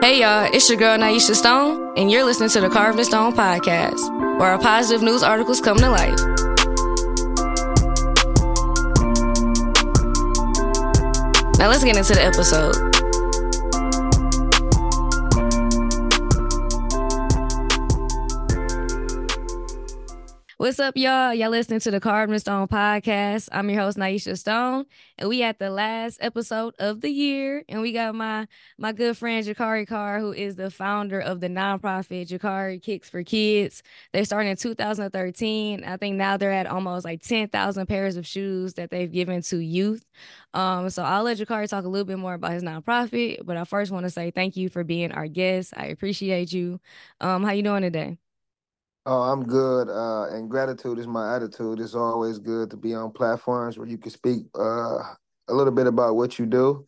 Hey y'all, it's your girl Nyesha Stone, and you're listening to the Carvd N Stone podcast, where our positive news articles come to life. Now let's get into the episode. What's up, y'all? Y'all listening to the Carvd N Stone podcast. I'm your host, Nyesha Stone, and we at the last episode of the year, and we got my good friend Jacarrie Carr, who is the founder of the nonprofit Jacarrie Kicks4Kids. They started in 2013. I think now they're at almost like 10,000 pairs of shoes that they've given to youth. So I'll let Jacarrie talk a little bit more about his nonprofit, but I first want to say thank you for being our guest. I appreciate you. How you doing today? Oh, I'm good, and gratitude is my attitude. It's always good to be on platforms where you can speak a little bit about what you do.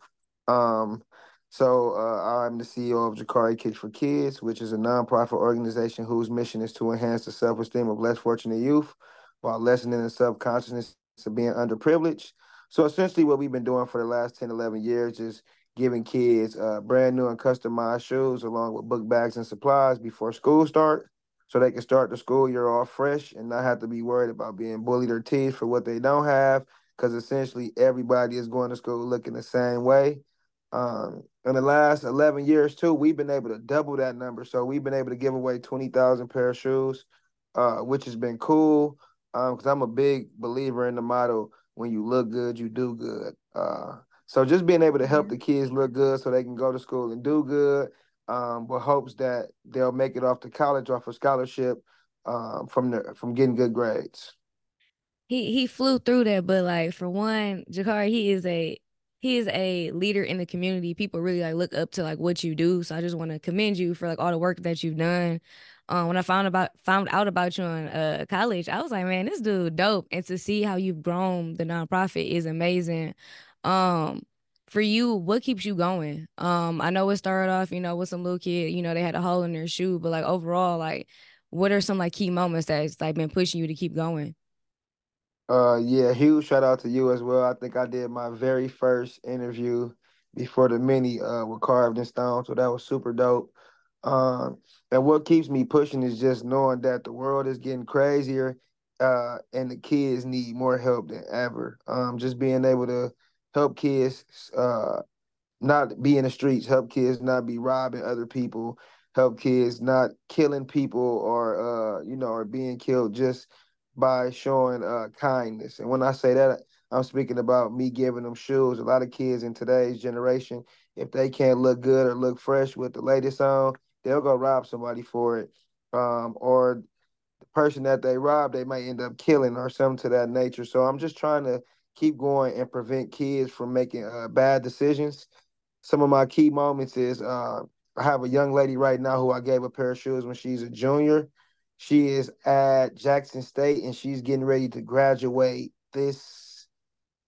I'm the CEO of Jacarrie Kicks4Kids, which is a nonprofit organization whose mission is to enhance the self-esteem of less fortunate youth while lessening the subconsciousness of being underprivileged. So essentially what we've been doing for the last 10, 11 years is giving kids brand new and customized shoes along with book bags and supplies before school starts, so they can start the school year off fresh and not have to be worried about being bullied or teased for what they don't have, because essentially everybody is going to school looking the same way. In the last 11 years, too, we've been able to double that number. So we've been able to give away 20,000 pair of shoes, which has been cool, because I'm a big believer in the motto, when you look good, you do good. So just being able to help the kids look good so they can go to school and do good, with hopes that they'll make it off to college off a scholarship from getting good grades. He flew through that, but like for one, Jacarrie, he is a leader in the community. People really like look up to like what you do. So I just want to commend you for like all the work that you've done. When I found out about you in college, I was like, man, this dude dope. And to see how you've grown the nonprofit is amazing. For you, what keeps you going? I know it started off, with some little kid, they had a hole in their shoe, but like overall, like what are some like key moments that's like been pushing you to keep going? Yeah, huge shout out to you as well. I think I did my very first interview before the mini with Carvd N Stone, so that was super dope. And what keeps me pushing is just knowing that the world is getting crazier, and the kids need more help than ever. Just being able to help kids not be in the streets, help kids not be robbing other people, help kids not killing people or being killed just by showing kindness. And when I say that, I'm speaking about me giving them shoes. A lot of kids in today's generation, if they can't look good or look fresh with the latest on, they'll go rob somebody for it. Or the person that they rob, they might end up killing or something to that nature. So I'm just trying to keep going and prevent kids from making bad decisions. Some of my key moments is I have a young lady right now who I gave a pair of shoes when she's a junior. She is at Jackson State, and she's getting ready to graduate this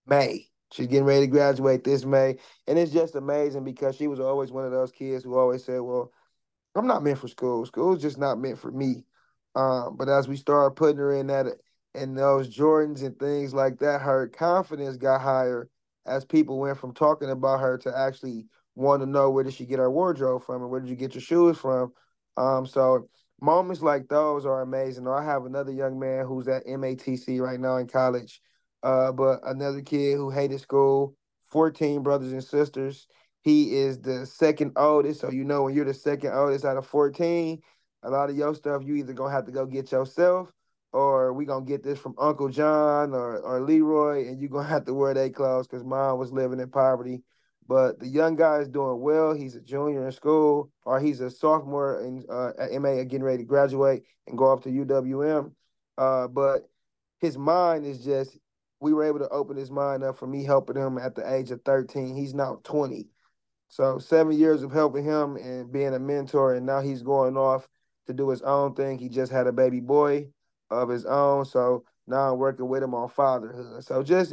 May. And it's just amazing because she was always one of those kids who always said, well, I'm not meant for school. School's just not meant for me. But as we started putting her in that and those Jordans and things like that, her confidence got higher as people went from talking about her to actually want to know, where did she get her wardrobe from and where did you get your shoes from? So moments like those are amazing. I have another young man who's at MATC right now in college, but another kid who hated school, 14 brothers and sisters. He is the second oldest. So, when you're the second oldest out of 14, a lot of your stuff, you either going to have to go get yourself, or we going to get this from Uncle John or Leroy, and you're going to have to wear their clothes because mom was living in poverty. But the young guy is doing well. He's a junior in school, or he's a sophomore at MA, getting ready to graduate and go off to UWM. But his mind is just, we were able to open his mind up for me helping him at the age of 13. He's now 20. So 7 years of helping him and being a mentor, and now he's going off to do his own thing. He just had a baby boy of his own, so now I'm working with him on fatherhood. So just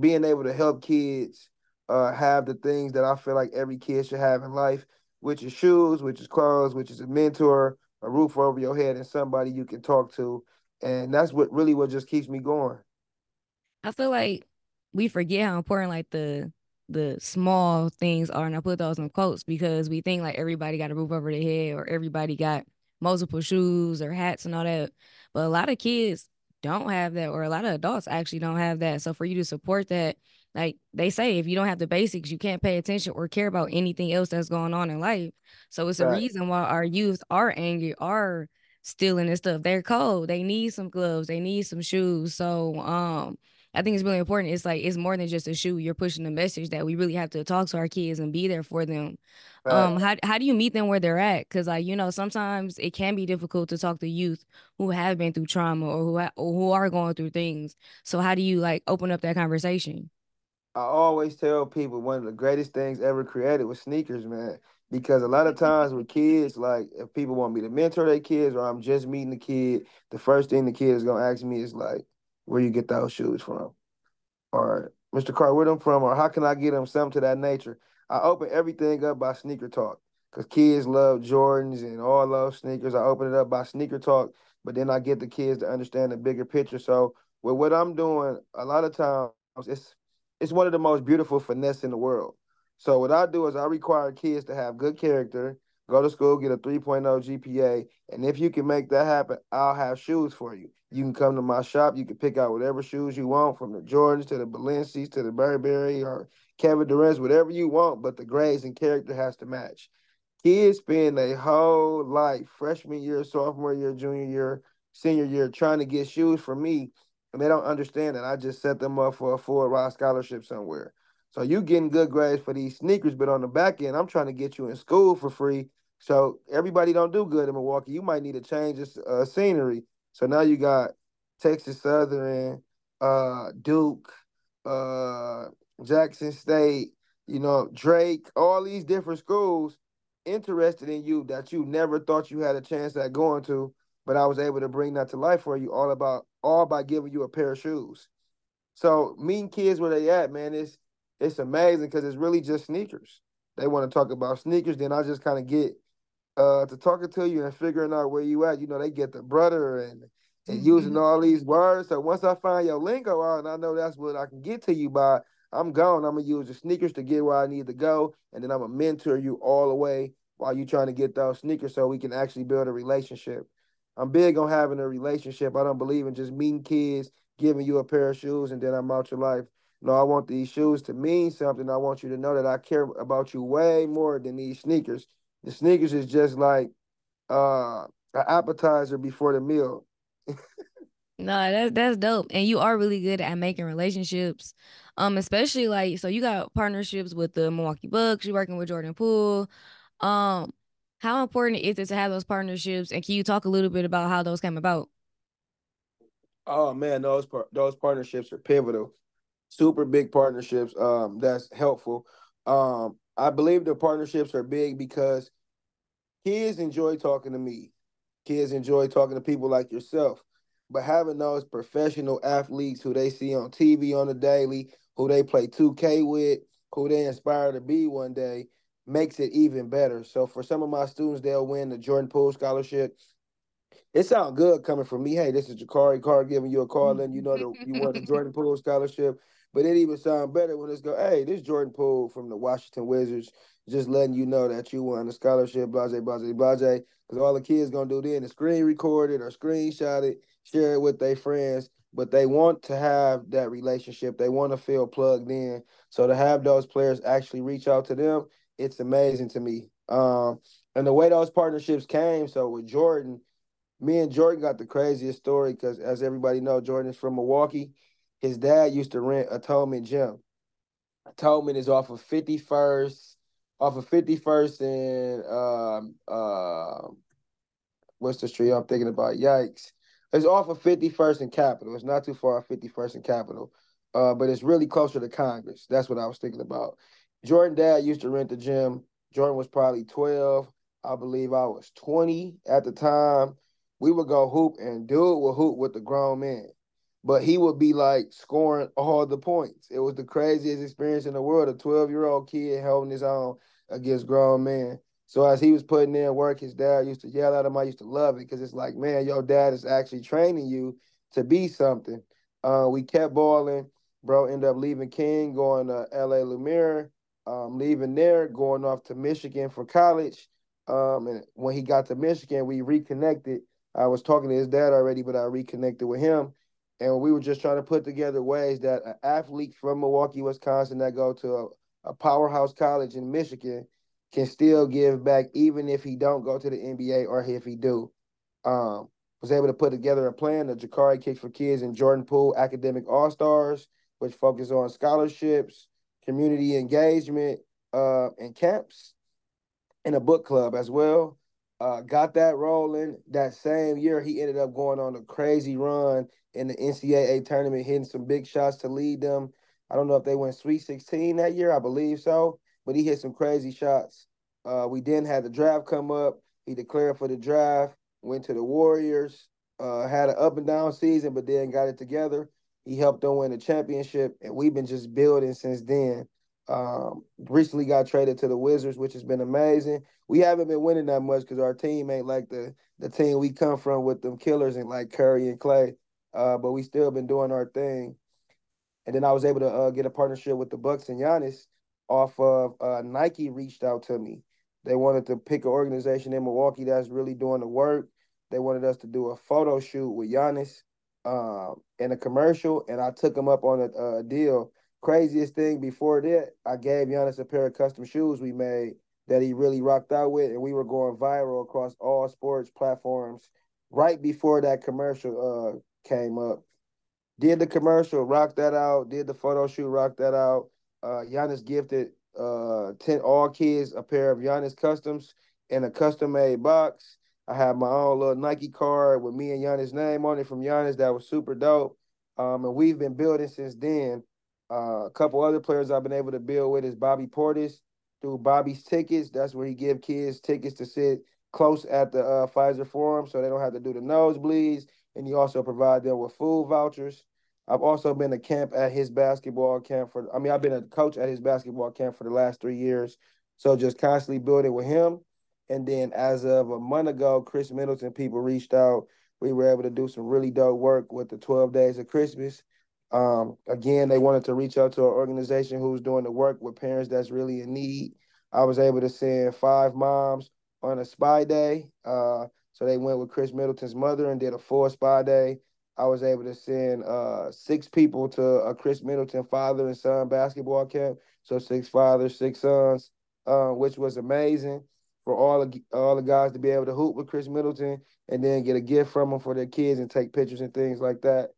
being able to help kids have the things that I feel like every kid should have in life, which is shoes, which is clothes, which is a mentor, a roof over your head, and somebody you can talk to. And that's what just keeps me going. I feel like we forget how important like the the small things are, and I put those in quotes because we think like everybody got a roof over their head or everybody got multiple shoes or hats and all that, but a lot of kids don't have that, or a lot of adults actually don't have that. So for you to support that, like they say, if you don't have the basics, you can't pay attention or care about anything else that's going on in life. So it's a reason why our youth are angry, are stealing and stuff. They're cold. They need some gloves. They need some shoes. So I think it's really important. It's like, it's more than just a shoe. You're pushing the message that we really have to talk to our kids and be there for them. How do you meet them where they're at? Because, like, you know, sometimes it can be difficult to talk to youth who have been through trauma or who are going through things. So how do you, like, open up that conversation? I always tell people one of the greatest things ever created was sneakers, man. Because a lot of times with kids, like, if people want me to mentor their kids or I'm just meeting the kid, the first thing the kid is going to ask me is, like, where you get those shoes from, or Mr. Carr, where them from, or how can I get them, something to that nature. I open everything up by sneaker talk because kids love Jordans and all those sneakers. I open it up by sneaker talk, but then I get the kids to understand the bigger picture. So with what I'm doing, a lot of times it's one of the most beautiful finesse in the world. So what I do is I require kids to have good character, go to school, get a 3.0 GPA, and if you can make that happen, I'll have shoes for you. You can come to my shop. You can pick out whatever shoes you want, from the Jordans to the Balenci's to the Burberry or Kevin Durant's, whatever you want, but the grades and character has to match. Kids spend a whole life, freshman year, sophomore year, junior year, senior year, trying to get shoes from me, and they don't understand that I just set them up for a full ride scholarship somewhere. So you getting good grades for these sneakers, but on the back end, I'm trying to get you in school for free. So everybody don't do good in Milwaukee. You might need a change of scenery. So now you got Texas Southern, Duke, Jackson State, you know, Drake, all these different schools interested in you that you never thought you had a chance at going to, but I was able to bring that to life for you all by giving you a pair of shoes. So meeting kids where they at, man, it's amazing because it's really just sneakers. They want to talk about sneakers, then I just kind of get to talking to you and figuring out where you at. You know, they get the brother and using all these words. So once I find your lingo out and I know that's what I can get to you by, I'm gone. I'm going to use the sneakers to get where I need to go, and then I'm going to mentor you all the way while you're trying to get those sneakers so we can actually build a relationship. I'm big on having a relationship. I don't believe in just meeting kids, giving you a pair of shoes, and then I'm out your life. No, I want these shoes to mean something. I want you to know that I care about you way more than these sneakers. The sneakers is just like an appetizer before the meal. No, that's dope. And you are really good at making relationships, especially like, so you got partnerships with the Milwaukee Bucks. You're working with Jordan Poole. How important is it to have those partnerships? And can you talk a little bit about how those came about? Oh, man, those partnerships are pivotal. Super big partnerships. That's helpful. I believe the partnerships are big because kids enjoy talking to me. Kids enjoy talking to people like yourself. But having those professional athletes who they see on TV on the daily, who they play 2K with, who they inspire to be one day, makes it even better. So for some of my students, they'll win the Jordan Poole Scholarship. It sounds good coming from me. Hey, this is Jacarrie Carr giving you a call, and you know you won the Jordan Poole Scholarship. But it even sounds better when it's go, hey, this Jordan Poole from the Washington Wizards just letting you know that you won the scholarship, blase, blase, blase. Because all the kids going to do then is screen record it or screenshot it, share it with their friends. But they want to have that relationship. They want to feel plugged in. So to have those players actually reach out to them, it's amazing to me. And the way those partnerships came, so with Jordan, me and Jordan got the craziest story because, as everybody knows, Jordan's from Milwaukee. His dad used to rent a Tallman gym. Tallman is off of 51st and what's the street I'm thinking about? Yikes! It's off of 51st and Capitol. It's not too far off 51st and Capitol, but it's really closer to Congress. That's what I was thinking about. Jordan's dad used to rent the gym. Jordan was probably 12. I believe I was 20 at the time. We would go hoop, and dude would hoop with the grown men. But he would be, like, scoring all the points. It was the craziest experience in the world, a 12-year-old kid holding his own against grown men. So as he was putting in work, his dad used to yell at him. I used to love it because it's like, man, your dad is actually training you to be something. We kept balling. Bro ended up leaving King, going to L.A. Lumiere, leaving there, going off to Michigan for college. And when he got to Michigan, we reconnected. I was talking to his dad already, but I reconnected with him. And we were just trying to put together ways that an athlete from Milwaukee, Wisconsin, that go to a powerhouse college in Michigan can still give back, even if he don't go to the NBA or if he do. Was able to put together a plan, the Jacarrie Kicks4Kids and Jordan Poole Academic All-Stars, which focus on scholarships, community engagement, and camps, and a book club as well. Got that rolling. That same year, he ended up going on a crazy run in the NCAA tournament, hitting some big shots to lead them. I don't know if they went Sweet 16 that year. I believe so. But he hit some crazy shots. We then had the draft come up. He declared for the draft, went to the Warriors, had an up-and-down season, but then got it together. He helped them win a championship, and we've been just building since then. Recently got traded to the Wizards, which has been amazing. We haven't been winning that much because our team ain't like the team we come from with them killers and like Curry and Clay, but we still been doing our thing. And then I was able to get a partnership with the Bucks and Giannis off of Nike reached out to me. They wanted to pick an organization in Milwaukee that's really doing the work. They wanted us to do a photo shoot with Giannis in a commercial, and I took him up on a deal. Craziest thing before that, I gave Giannis a pair of custom shoes we made that he really rocked out with, and we were going viral across all sports platforms right before that commercial came up. Did the commercial, rocked that out. Did the photo shoot, rocked that out. Giannis gifted all kids a pair of Giannis customs in a custom-made box. I had my own little Nike card with me and Giannis' name on it from Giannis. That was super dope. And we've been building since then. A couple other players I've been able to build with is Bobby Portis through Bobby's Tickets. That's where he give kids tickets to sit close at the Pfizer Forum so they don't have to do the nosebleeds. And you also provide them with food vouchers. I've also been a camp at his basketball camp I've been a coach at his basketball camp for the last 3 years. So just constantly building with him. And then as of a month ago, Chris Middleton people reached out. We were able to do some really dope work with the 12 Days of Christmas. Again, they wanted to reach out to an organization who's doing the work with parents that's really in need. I was able to send 5 moms on a spy day. So they went with Chris Middleton's mother and did a full spy day. I was able to send 6 people to a Chris Middleton father and son basketball camp. So 6 fathers, 6 sons, which was amazing for all the guys to be able to hoop with Chris Middleton and then get a gift from him for their kids and take pictures and things like that.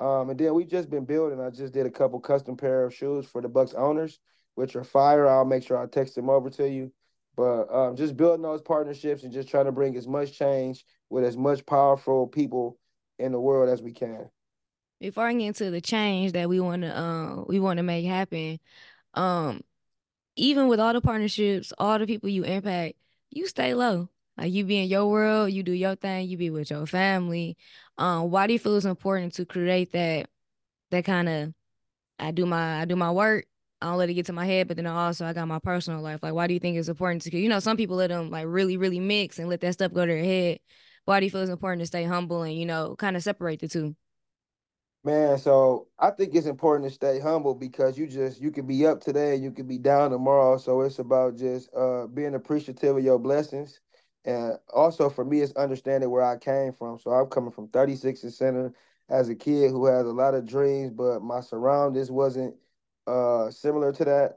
And then we've just been building. I just did a couple custom pair of shoes for the Bucks owners, which are fire. I'll make sure I text them over to you. But just building those partnerships and just trying to bring as much change with as much powerful people in the world as we can. Before I get into the change that we want to make happen, even with all the partnerships, all the people you impact, you stay low. Like, you be in your world, you do your thing, you be with your family. Why do you feel it's important to create that kind of I do my work? I don't let it get to my head, but then also I got my personal life. Like, why do you think it's important to, some people let them like really, really mix and let that stuff go to their head. Why do you feel it's important to stay humble and, kind of separate the two? Man, so I think it's important to stay humble because you could be up today and you could be down tomorrow. So it's about just being appreciative of your blessings. And also for me, it's understanding where I came from. So I'm coming from 36th and Center as a kid who has a lot of dreams, but my surroundings wasn't similar to that,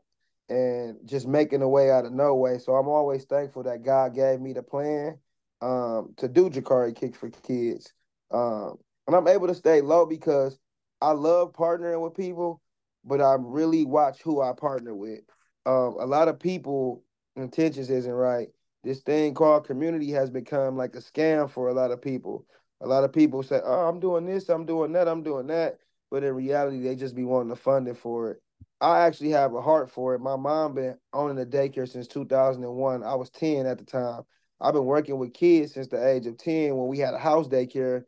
and just making a way out of no way. So I'm always thankful that God gave me the plan to do Jacarrie Kicks4Kids. And I'm able to stay low because I love partnering with people, but I really watch who I partner with. A lot of people intentions isn't right. This thing called community has become like a scam for a lot of people. A lot of people say, oh, I'm doing this, I'm doing that, I'm doing that. But in reality, they just be wanting the funding for it. I actually have a heart for it. My mom been owning a daycare since 2001. I was 10 at the time. I've been working with kids since the age of 10 when we had a house daycare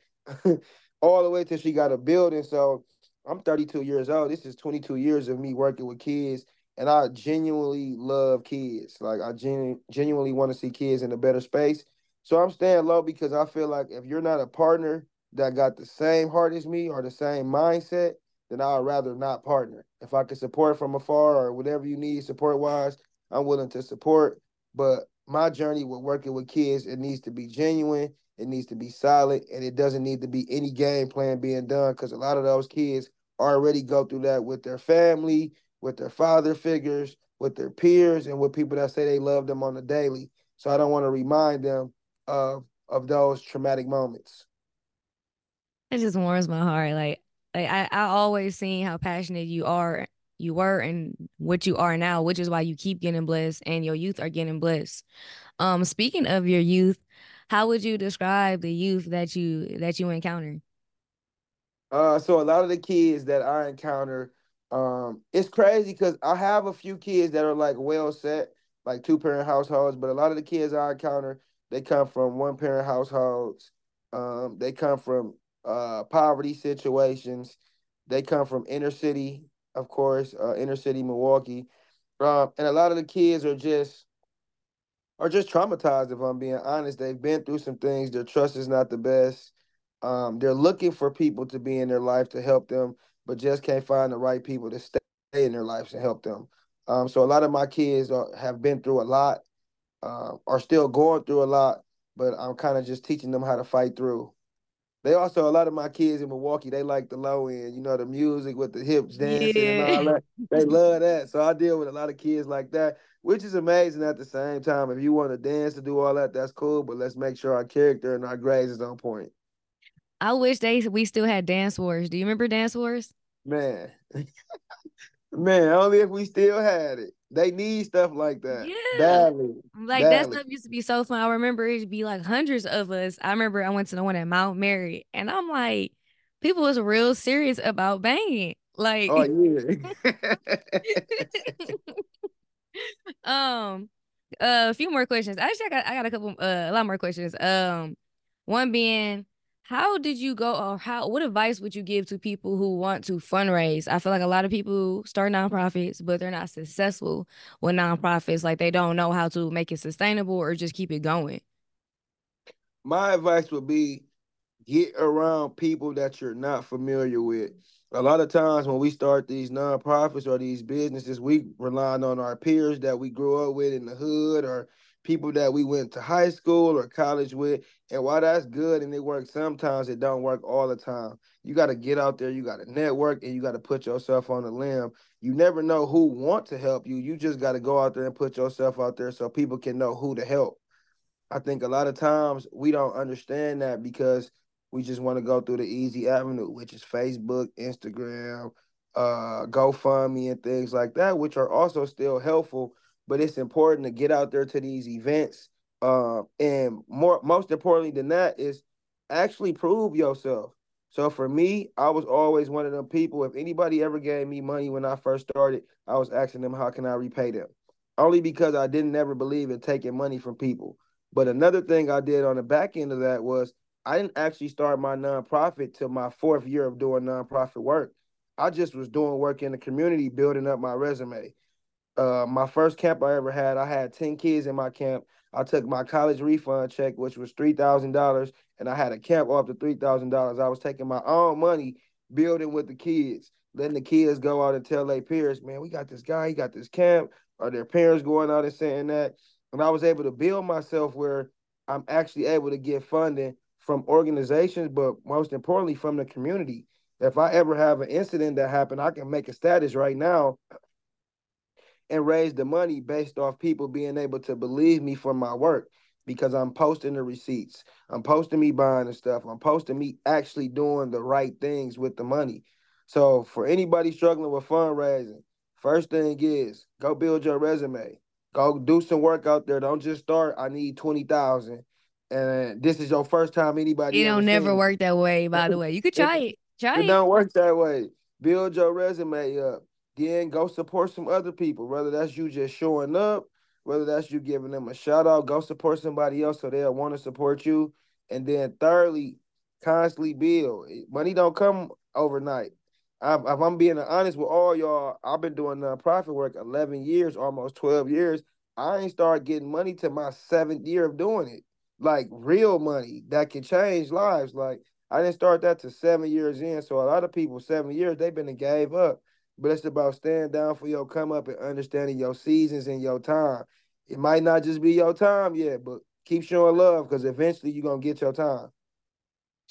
all the way till she got a building. So I'm 32 years old. This is 22 years of me working with kids, and I genuinely love kids. Like, I genuinely want to see kids in a better space. So I'm staying low because I feel like if you're not a partner that got the same heart as me or the same mindset, then I'd rather not partner. If I could support from afar or whatever you need support-wise, I'm willing to support. But my journey with working with kids, it needs to be genuine, it needs to be solid, and it doesn't need to be any game plan being done, because a lot of those kids already go through that with their family, with their father figures, with their peers, and with people that say they love them on the daily. So I don't want to remind them of those traumatic moments. It just warms my heart. Like I always seen how passionate you were and what you are now, which is why you keep getting blessed and your youth are getting blessed. Speaking of your youth, how would you describe the youth that you encounter? So a lot of the kids that I encounter, it's crazy because I have a few kids that are like well set, like two-parent households, but a lot of the kids I encounter, they come from one-parent households. They come from poverty situations. They come from inner city, of course, inner city Milwaukee. And a lot of the kids are just traumatized, if I'm being honest. They've been through some things. Their trust is not the best. They're looking for people to be in their life to help them, but just can't find the right people to stay in their lives and help them. So a lot of my kids have been through a lot, are still going through a lot, but I'm kind of just teaching them how to fight through. They also, a lot of my kids in Milwaukee, they like the low end, you know, the music with the hips dancing and all that. They love that. So I deal with a lot of kids like that, which is amazing at the same time. If you want to dance and do all that, that's cool, but let's make sure our character and our grades is on point. I wish we still had Dance Wars. Do you remember Dance Wars? Man. Man, only if we still had it. They need stuff like that. Yeah. Badly. Like badly. That stuff used to be so fun. I remember it'd be like hundreds of us. I remember I went to the one at Mount Mary, and I'm like, people was real serious about banging. Like, oh yeah. A few more questions. Actually, I got a couple, a lot more questions. One being, how did you go, or what advice would you give to people who want to fundraise? I feel like a lot of people start nonprofits, but they're not successful with nonprofits. Like, they don't know how to make it sustainable or just keep it going. My advice would be get around people that you're not familiar with. A lot of times when we start these nonprofits or these businesses, we relying on our peers that we grew up with in the hood, or people that we went to high school or college with. And while that's good and it works sometimes, it don't work all the time. You got to get out there, you got to network, and you got to put yourself on the limb. You never know who want to help you. You just got to go out there and put yourself out there so people can know who to help. I think a lot of times we don't understand that because we just want to go through the easy avenue, which is Facebook, Instagram, GoFundMe, and things like that, which are also still helpful. But it's important to get out there to these events. And most importantly than that is actually prove yourself. So for me, I was always one of them people. If anybody ever gave me money when I first started, I was asking them, how can I repay them? Only because I didn't ever believe in taking money from people. But another thing I did on the back end of that was I didn't actually start my nonprofit till my fourth year of doing nonprofit work. I just was doing work in the community, building up my resume. My first camp I ever had, I had 10 kids in my camp. I took my college refund check, which was $3,000, and I had a camp off to $3,000. I was taking my own money, building with the kids, letting the kids go out and tell their peers, man, we got this guy, he got this camp, or their parents going out and saying that. And I was able to build myself where I'm actually able to get funding from organizations, but most importantly, from the community. If I ever have an incident that happened, I can make a status right now and raise the money based off people being able to believe me for my work, because I'm posting the receipts. I'm posting me buying the stuff. I'm posting me actually doing the right things with the money. So for anybody struggling with fundraising, first thing is go build your resume. Go do some work out there. Don't just start, I need 20,000. And this is your first time anybody. It don't never work that way, by the way. You could try it. Try it. It don't work that way. Build your resume up. Then go support some other people, whether that's you just showing up, whether that's you giving them a shout out, go support somebody else so they'll want to support you. And then thirdly, constantly build. Money don't come overnight. If I'm being honest with all y'all, I've been doing nonprofit work 11 years, almost 12 years. I ain't started getting money till my 7th year of doing it. Like real money that can change lives. Like I didn't start that till 7 years in. So a lot of people, 7 years, they've been and gave up. But it's about standing down for your come up and understanding your seasons and your time. It might not just be your time yet, but keep showing love because eventually you're gonna get your time.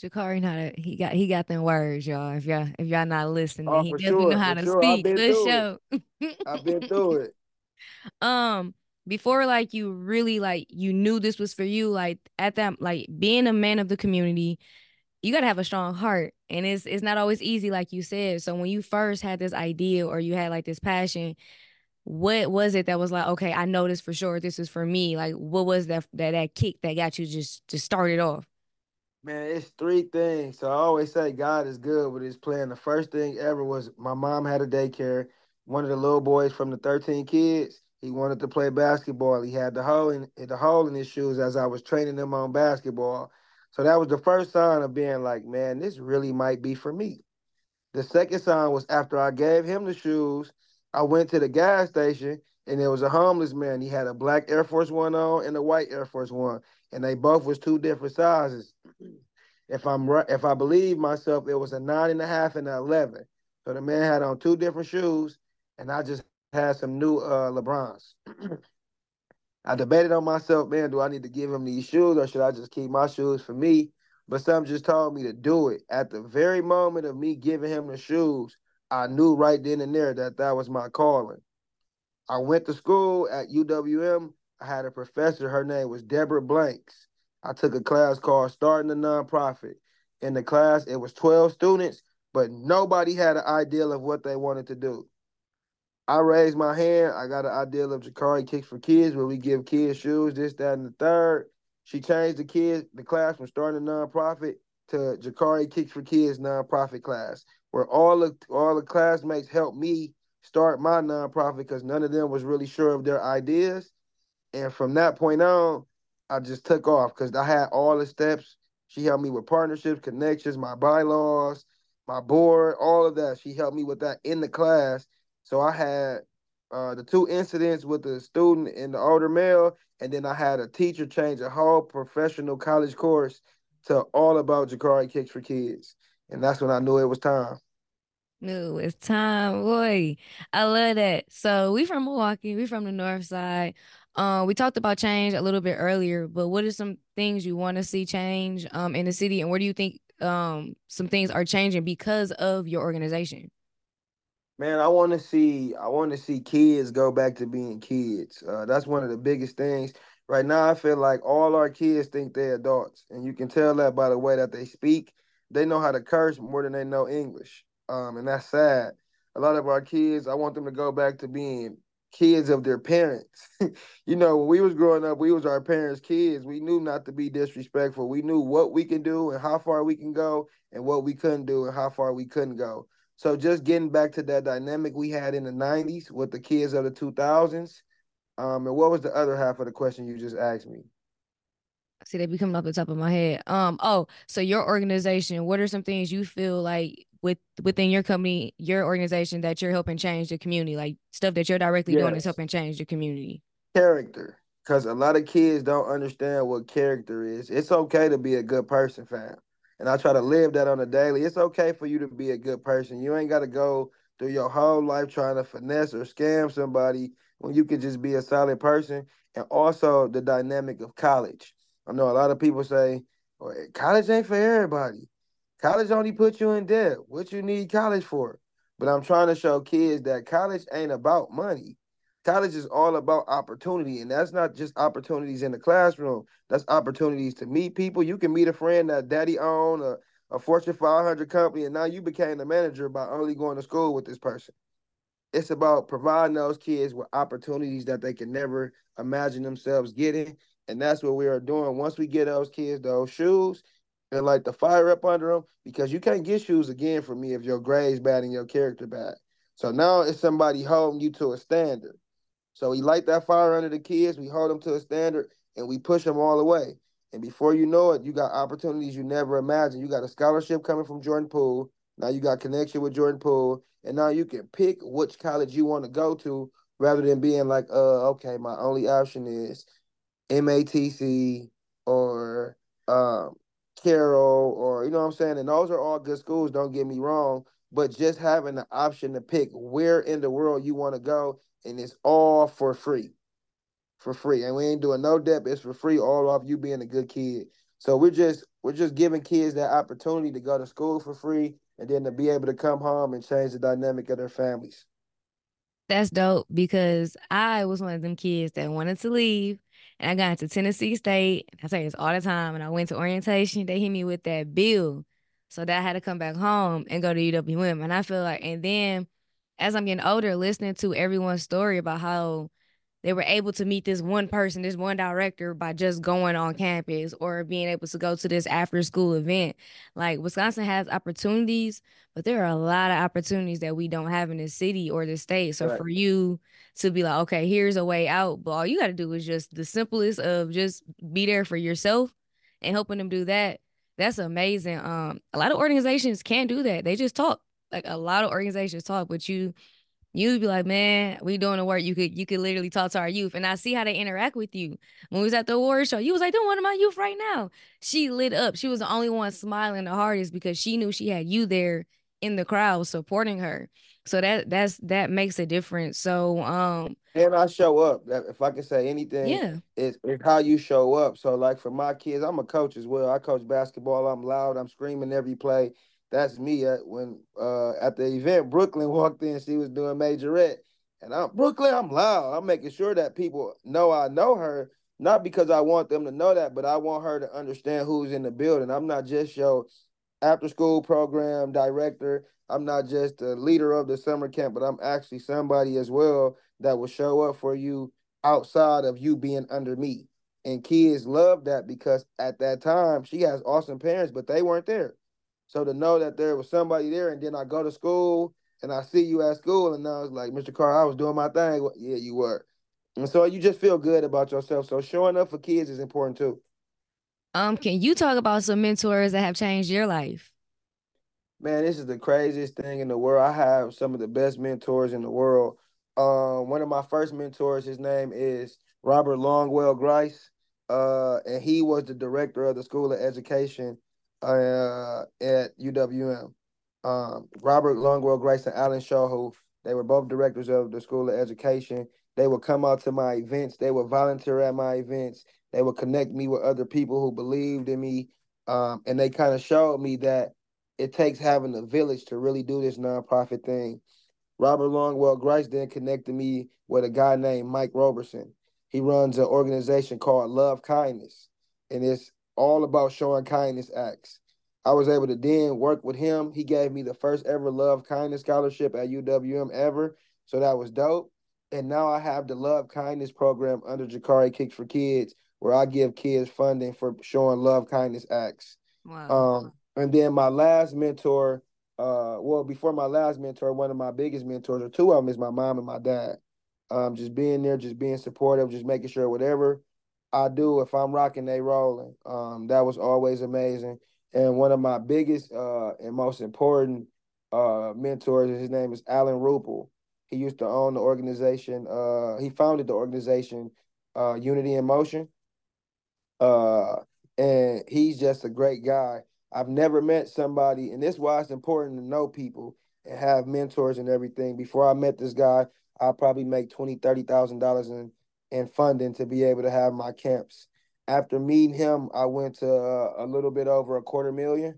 Jacarrie, he got them words, y'all. If y'all not listening, he definitely know how to speak. Good show. I've been through it. Before, like, you really, like, you knew this was for you, like, at that, like, being a man of the community, you got to have a strong heart, and it's not always easy, like you said. So when you first had this idea or you had, like, this passion, what was it that was like, okay, I know this for sure, this is for me? Like, what was that kick that got you to start it off? Man, it's three things. So I always say God is good with his plan. The first thing ever was my mom had a daycare. One of the little boys from the 13 kids, he wanted to play basketball. He had the hole in his shoes as I was training them on basketball. So that was the first sign of being like, man, this really might be for me. The second sign was after I gave him the shoes, I went to the gas station and there was a homeless man. He had a black Air Force One on and a white Air Force One, and they both was two different sizes. If I believe myself, it was a 9.5 and an 11. So the man had on two different shoes, and I just had some new LeBrons. I debated on myself, man, do I need to give him these shoes or should I just keep my shoes for me? But something just told me to do it. At the very moment of me giving him the shoes, I knew right then and there that that was my calling. I went to school at UWM. I had a professor. Her name was Deborah Blanks. I took a class called Starting a Nonprofit. In the class, it was 12 students, but nobody had an idea of what they wanted to do. I raised my hand. I got an idea of Jacarrie Kicks4Kids, where we give kids shoes, this, that, and the third. She changed the class from Starting a Nonprofit to Jacarrie Kicks4Kids Nonprofit class, where all the classmates helped me start my nonprofit because none of them was really sure of their ideas. And from that point on, I just took off because I had all the steps. She helped me with partnerships, connections, my bylaws, my board, all of that. She helped me with that in the class. So I had the two incidents with the student and the older male, and then I had a teacher change a whole professional college course to all about Jacarrie Kicks4Kids. And that's when I knew it was time. Knew it's time, boy. I love that. So we from Milwaukee. We from the north side. We talked about change a little bit earlier, but what are some things you want to see change in the city, and where do you think some things are changing because of your organization? Man, I want to see kids go back to being kids. That's one of the biggest things. Right now, I feel like all our kids think they're adults, and you can tell that by the way that they speak. They know how to curse more than they know English, and that's sad. A lot of our kids, I want them to go back to being kids of their parents. You know, when we was growing up, we was our parents' kids. We knew not to be disrespectful. We knew what we can do and how far we can go and what we couldn't do and how far we couldn't go. So just getting back to that dynamic we had in the 90s with the kids of the 2000s. And what was the other half of the question you just asked me? See, they be coming off the top of my head. So your organization, what are some things you feel like within your company, your organization, that you're helping change the community, like stuff that you're directly doing is helping change the community? Character, because a lot of kids don't understand what character is. It's okay to be a good person, fam. And I try to live that on a daily. It's okay for you to be a good person. You ain't got to go through your whole life trying to finesse or scam somebody when you can just be a solid person. And also the dynamic of college. I know a lot of people say, well, college ain't for everybody. College only puts you in debt. What you need college for? But I'm trying to show kids that college ain't about money. College is all about opportunity, and that's not just opportunities in the classroom. That's opportunities to meet people. You can meet a friend that daddy owned a Fortune 500 company, and now you became the manager by only going to school with this person. It's about providing those kids with opportunities that they can never imagine themselves getting, and that's what we are doing. Once we get those kids those shoes and light the fire up under them, because you can't get shoes again from me if your grade's bad and your character bad. So now it's somebody holding you to a standard. So we light that fire under the kids, we hold them to a standard, and we push them all the way. And before you know it, you got opportunities you never imagined. You got a scholarship coming from Jordan Poole. Now you got connection with Jordan Poole. And now you can pick which college you want to go to rather than being like, okay, my only option is MATC or Carroll, or, you know what I'm saying? And those are all good schools, don't get me wrong, but just having the option to pick where in the world you want to go, and it's all for free. For free. And we ain't doing no debt, it's for free, all off you being a good kid. So we're just giving kids that opportunity to go to school for free and then to be able to come home and change the dynamic of their families. That's dope, because I was one of them kids that wanted to leave, and I got to Tennessee State. I say this all the time, and I went to orientation. They hit me with that bill, so that I had to come back home and go to UWM. And I feel like, and then as I'm getting older, listening to everyone's story about how they were able to meet this one person, this one director, by just going on campus or being able to go to this after-school event. Like, Wisconsin has opportunities, but there are a lot of opportunities that we don't have in this city or this state. So for you to be like, okay, here's a way out, but all you got to do is just the simplest of just be there for yourself and helping them do that. That's amazing. A lot of organizations can't do that. They just talk. Like, a lot of organizations talk, but you'd be like, man, we doing the work. You could literally talk to our youth. And I see how they interact with you. When we was at the Warriors show, you was like, they're one of my youth right now. She lit up. She was the only one smiling the hardest because she knew she had you there in the crowd supporting her. So that makes a difference. So and I show up. If I can say anything, yeah, it's how you show up. So like for my kids, I'm a coach as well. I coach basketball. I'm loud. I'm screaming every play. That's me. When at the event, Brooklyn walked in. She was doing majorette, and I'm loud. I'm making sure that people know I know her, not because I want them to know that, but I want her to understand who's in the building. I'm not just your after-school program director. I'm not just the leader of the summer camp, but I'm actually somebody as well that will show up for you outside of you being under me. And kids love that, because at that time, she has awesome parents, but they weren't there. So to know that there was somebody there, and then I go to school and I see you at school, and I was like, Mr. Carr, I was doing my thing. Well, yeah, you were. And so you just feel good about yourself. So showing up for kids is important too. Can you talk about some mentors that have changed your life? Man, this is the craziest thing in the world. I have some of the best mentors in the world. One of my first mentors, his name is Robert Longwell Grice, and he was the director of the School of Education at UWM. Robert Longwell Grice and Alan Shawhoof, they were both directors of the School of Education. They would come out to my events. They would volunteer at my events. They would connect me with other people who believed in me. And they kind of showed me that it takes having a village to really do this nonprofit thing. Robert Longwell Grice then connected me with a guy named Mike Roberson. He runs an organization called Love Kindness, and it's all about showing kindness acts. I was able to then work with him. He gave me the first ever Love Kindness scholarship at UWM ever, so that was dope. And now I have the Love Kindness program under Jacarrie Kicks4Kids, where I give kids funding for showing love kindness acts. Wow. And then my last mentor, before my last mentor, one of my biggest mentors, or two of them, is my mom and my dad. Just being there, just being supportive, just making sure whatever I do, if I'm rocking, they rolling. That was always amazing. And one of my biggest and most important mentors, his name is Alan Ruppel. He used to own the organization. He founded the organization Unity in Motion. And he's just a great guy. I've never met somebody, and this is why it's important to know people and have mentors and everything. Before I met this guy, I probably make $20,000, $30,000 in funding to be able to have my camps. After meeting him, I went to a little bit over $250,000,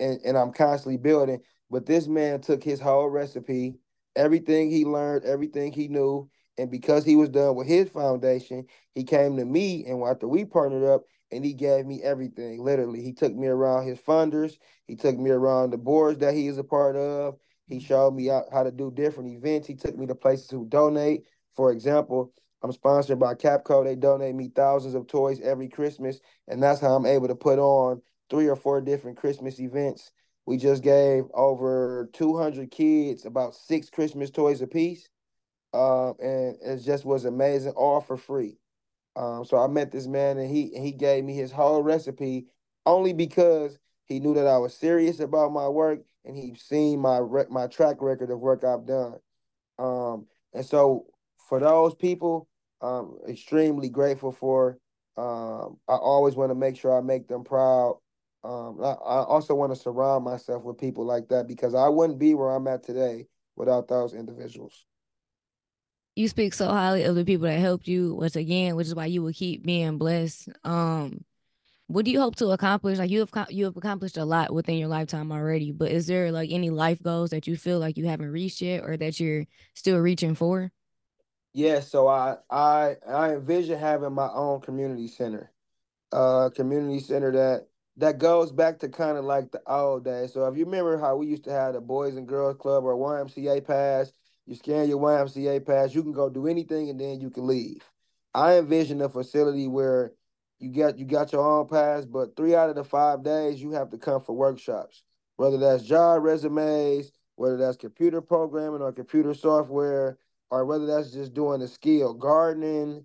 and I'm constantly building. But this man took his whole recipe, everything he learned, everything he knew, and because he was done with his foundation, he came to me, and after we partnered up, and he gave me everything, literally. He took me around his funders. He took me around the boards that he is a part of. He showed me how to do different events. He took me to places who donate. For example, I'm sponsored by Capco. They donate me thousands of toys every Christmas, and that's how I'm able to put on 3 or 4 different Christmas events. We just gave over 200 kids about 6 Christmas toys apiece, and it just was amazing, all for free. So I met this man, and he gave me his whole recipe only because he knew that I was serious about my work, and he'd seen my track record of work I've done. And so for those people, I'm extremely grateful for. I always want to make sure I make them proud. I also want to surround myself with people like that, because I wouldn't be where I'm at today without those individuals. You speak so highly of the people that helped you, once again, which is why you will keep being blessed. What do you hope to accomplish? Like, you have accomplished a lot within your lifetime already, but is there like any life goals that you feel like you haven't reached yet, or that you're still reaching for? Yeah, so I envision having my own community center that goes back to kind of like the old days. So if you remember how we used to have the Boys and Girls Club or YMCA pass, you scan your YMCA pass, you can go do anything, and then you can leave. I envision a facility where you got your own pass, but 3 out of the 5 days you have to come for workshops, whether that's job resumes, whether that's computer programming or computer software, or whether that's just doing a skill, gardening,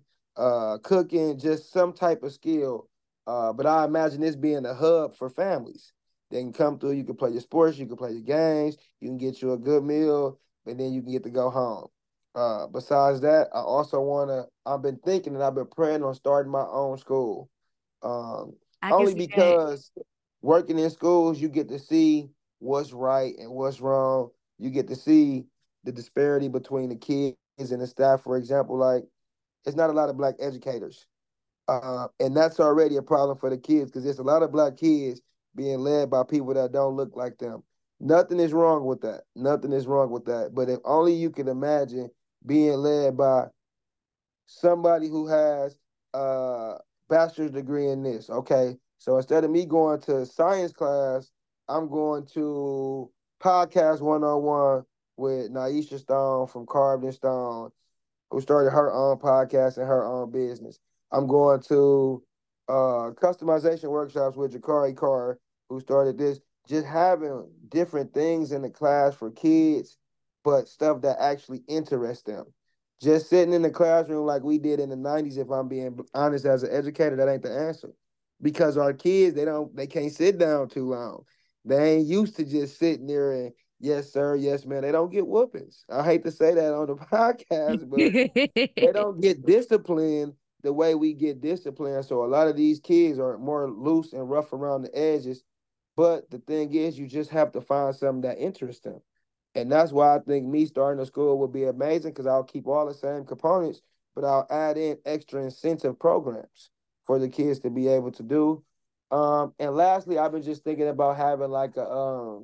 cooking, just some type of skill. But I imagine this being a hub for families. They can come through, you can play your sports, you can play your games, you can get you a good meal, and then you can get to go home. Besides that, I also want to, I've been thinking and I've been praying on starting my own school. Only because working in schools, you get to see what's right and what's wrong. You get to see the disparity between the kids and the staff. For example, like, it's not a lot of black educators. And that's already a problem for the kids, because there's a lot of black kids being led by people that don't look like them. Nothing is wrong with that. Nothing is wrong with that. But if only you can imagine being led by somebody who has a bachelor's degree in this. Okay, so instead of me going to science class, I'm going to podcast one-on-one with Nyesha Stone from Carvd N Stone, who started her own podcast and her own business. I'm going to customization workshops with Jacarrie Carr, who started this. Just having different things in the class for kids, but stuff that actually interests them. Just sitting in the classroom like we did in the 90s, if I'm being honest as an educator, that ain't the answer. Because our kids, they can't sit down too long. They ain't used to just sitting there and, yes, sir, yes, man. They don't get whoopings. I hate to say that on the podcast, but they don't get disciplined the way we get disciplined. So a lot of these kids are more loose and rough around the edges. But the thing is, you just have to find something that interests them. And that's why I think me starting a school would be amazing, because I'll keep all the same components, but I'll add in extra incentive programs for the kids to be able to do. And lastly, I've been just thinking about having like a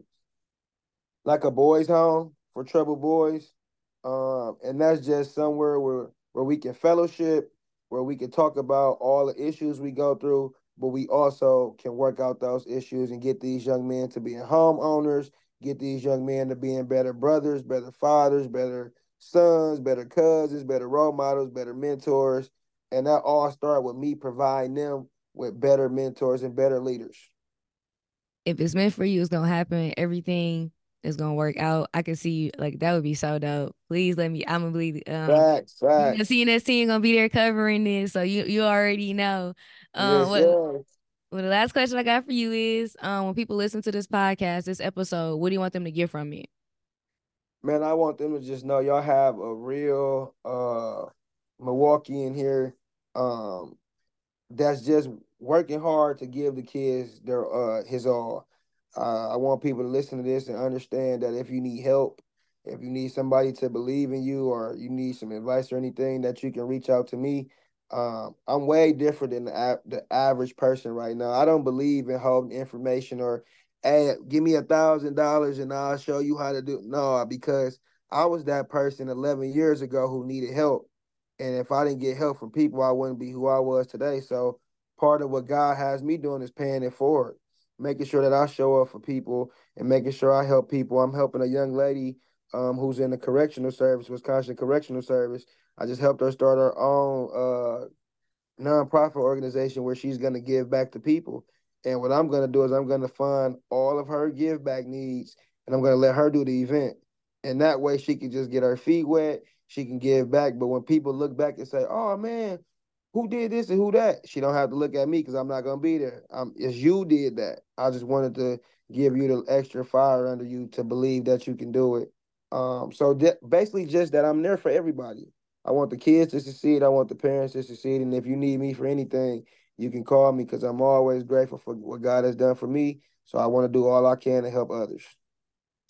boys' home for troubled boys. And that's just somewhere where we can fellowship, where we can talk about all the issues we go through, but we also can work out those issues and get these young men to being homeowners, get these young men to being better brothers, better fathers, better sons, better cousins, better role models, better mentors. And that all starts with me providing them with better mentors and better leaders. If it's meant for you, it's going to happen. Everything is going to work out. I can see you. Like, that would be so dope. Please let me, I'm going to believe. Facts. CNSC going to be there covering this. So you already know. Well, the last question I got for you is, when people listen to this podcast, this episode, what do you want them to get from it? Man, I want them to just know y'all have a real Milwaukee in here that's just working hard to give the kids his all. I want people to listen to this and understand that if you need help, if you need somebody to believe in you, or you need some advice or anything, that you can reach out to me. I'm way different than the average person right now. I don't believe in holding information or, hey, give me $1,000 and I'll show you how to do. No, because I was that person 11 years ago who needed help. And if I didn't get help from people, I wouldn't be who I was today. So part of what God has me doing is paying it forward, making sure that I show up for people and making sure I help people. I'm helping a young lady who's in the correctional service, Wisconsin Correctional Service. I just helped her start her own nonprofit organization where she's going to give back to people. And what I'm going to do is I'm going to fund all of her give back needs, and I'm going to let her do the event. And that way she can just get her feet wet. She can give back. But when people look back and say, oh, man, who did this and who that? She don't have to look at me, because I'm not going to be there. It's you did that. I just wanted to give you the extra fire under you to believe that you can do it. Basically just that I'm there for everybody. I want the kids to succeed. I want the parents to succeed. And if you need me for anything, you can call me because I'm always grateful for what God has done for me. So I want to do all I can to help others.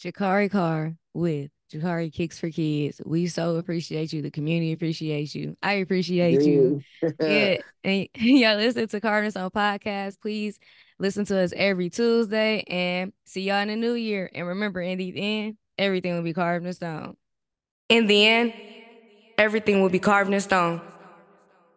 Jacarrie Carr with Jacarrie Kicks4Kids. We so appreciate you. The community appreciates you. I appreciate you. Yeah. And y'all listen to Carvd N Stone podcast. Please listen to us every Tuesday and see y'all in the new year. And remember, in the end, everything will be carved in stone. In the end, everything will be carved in stone.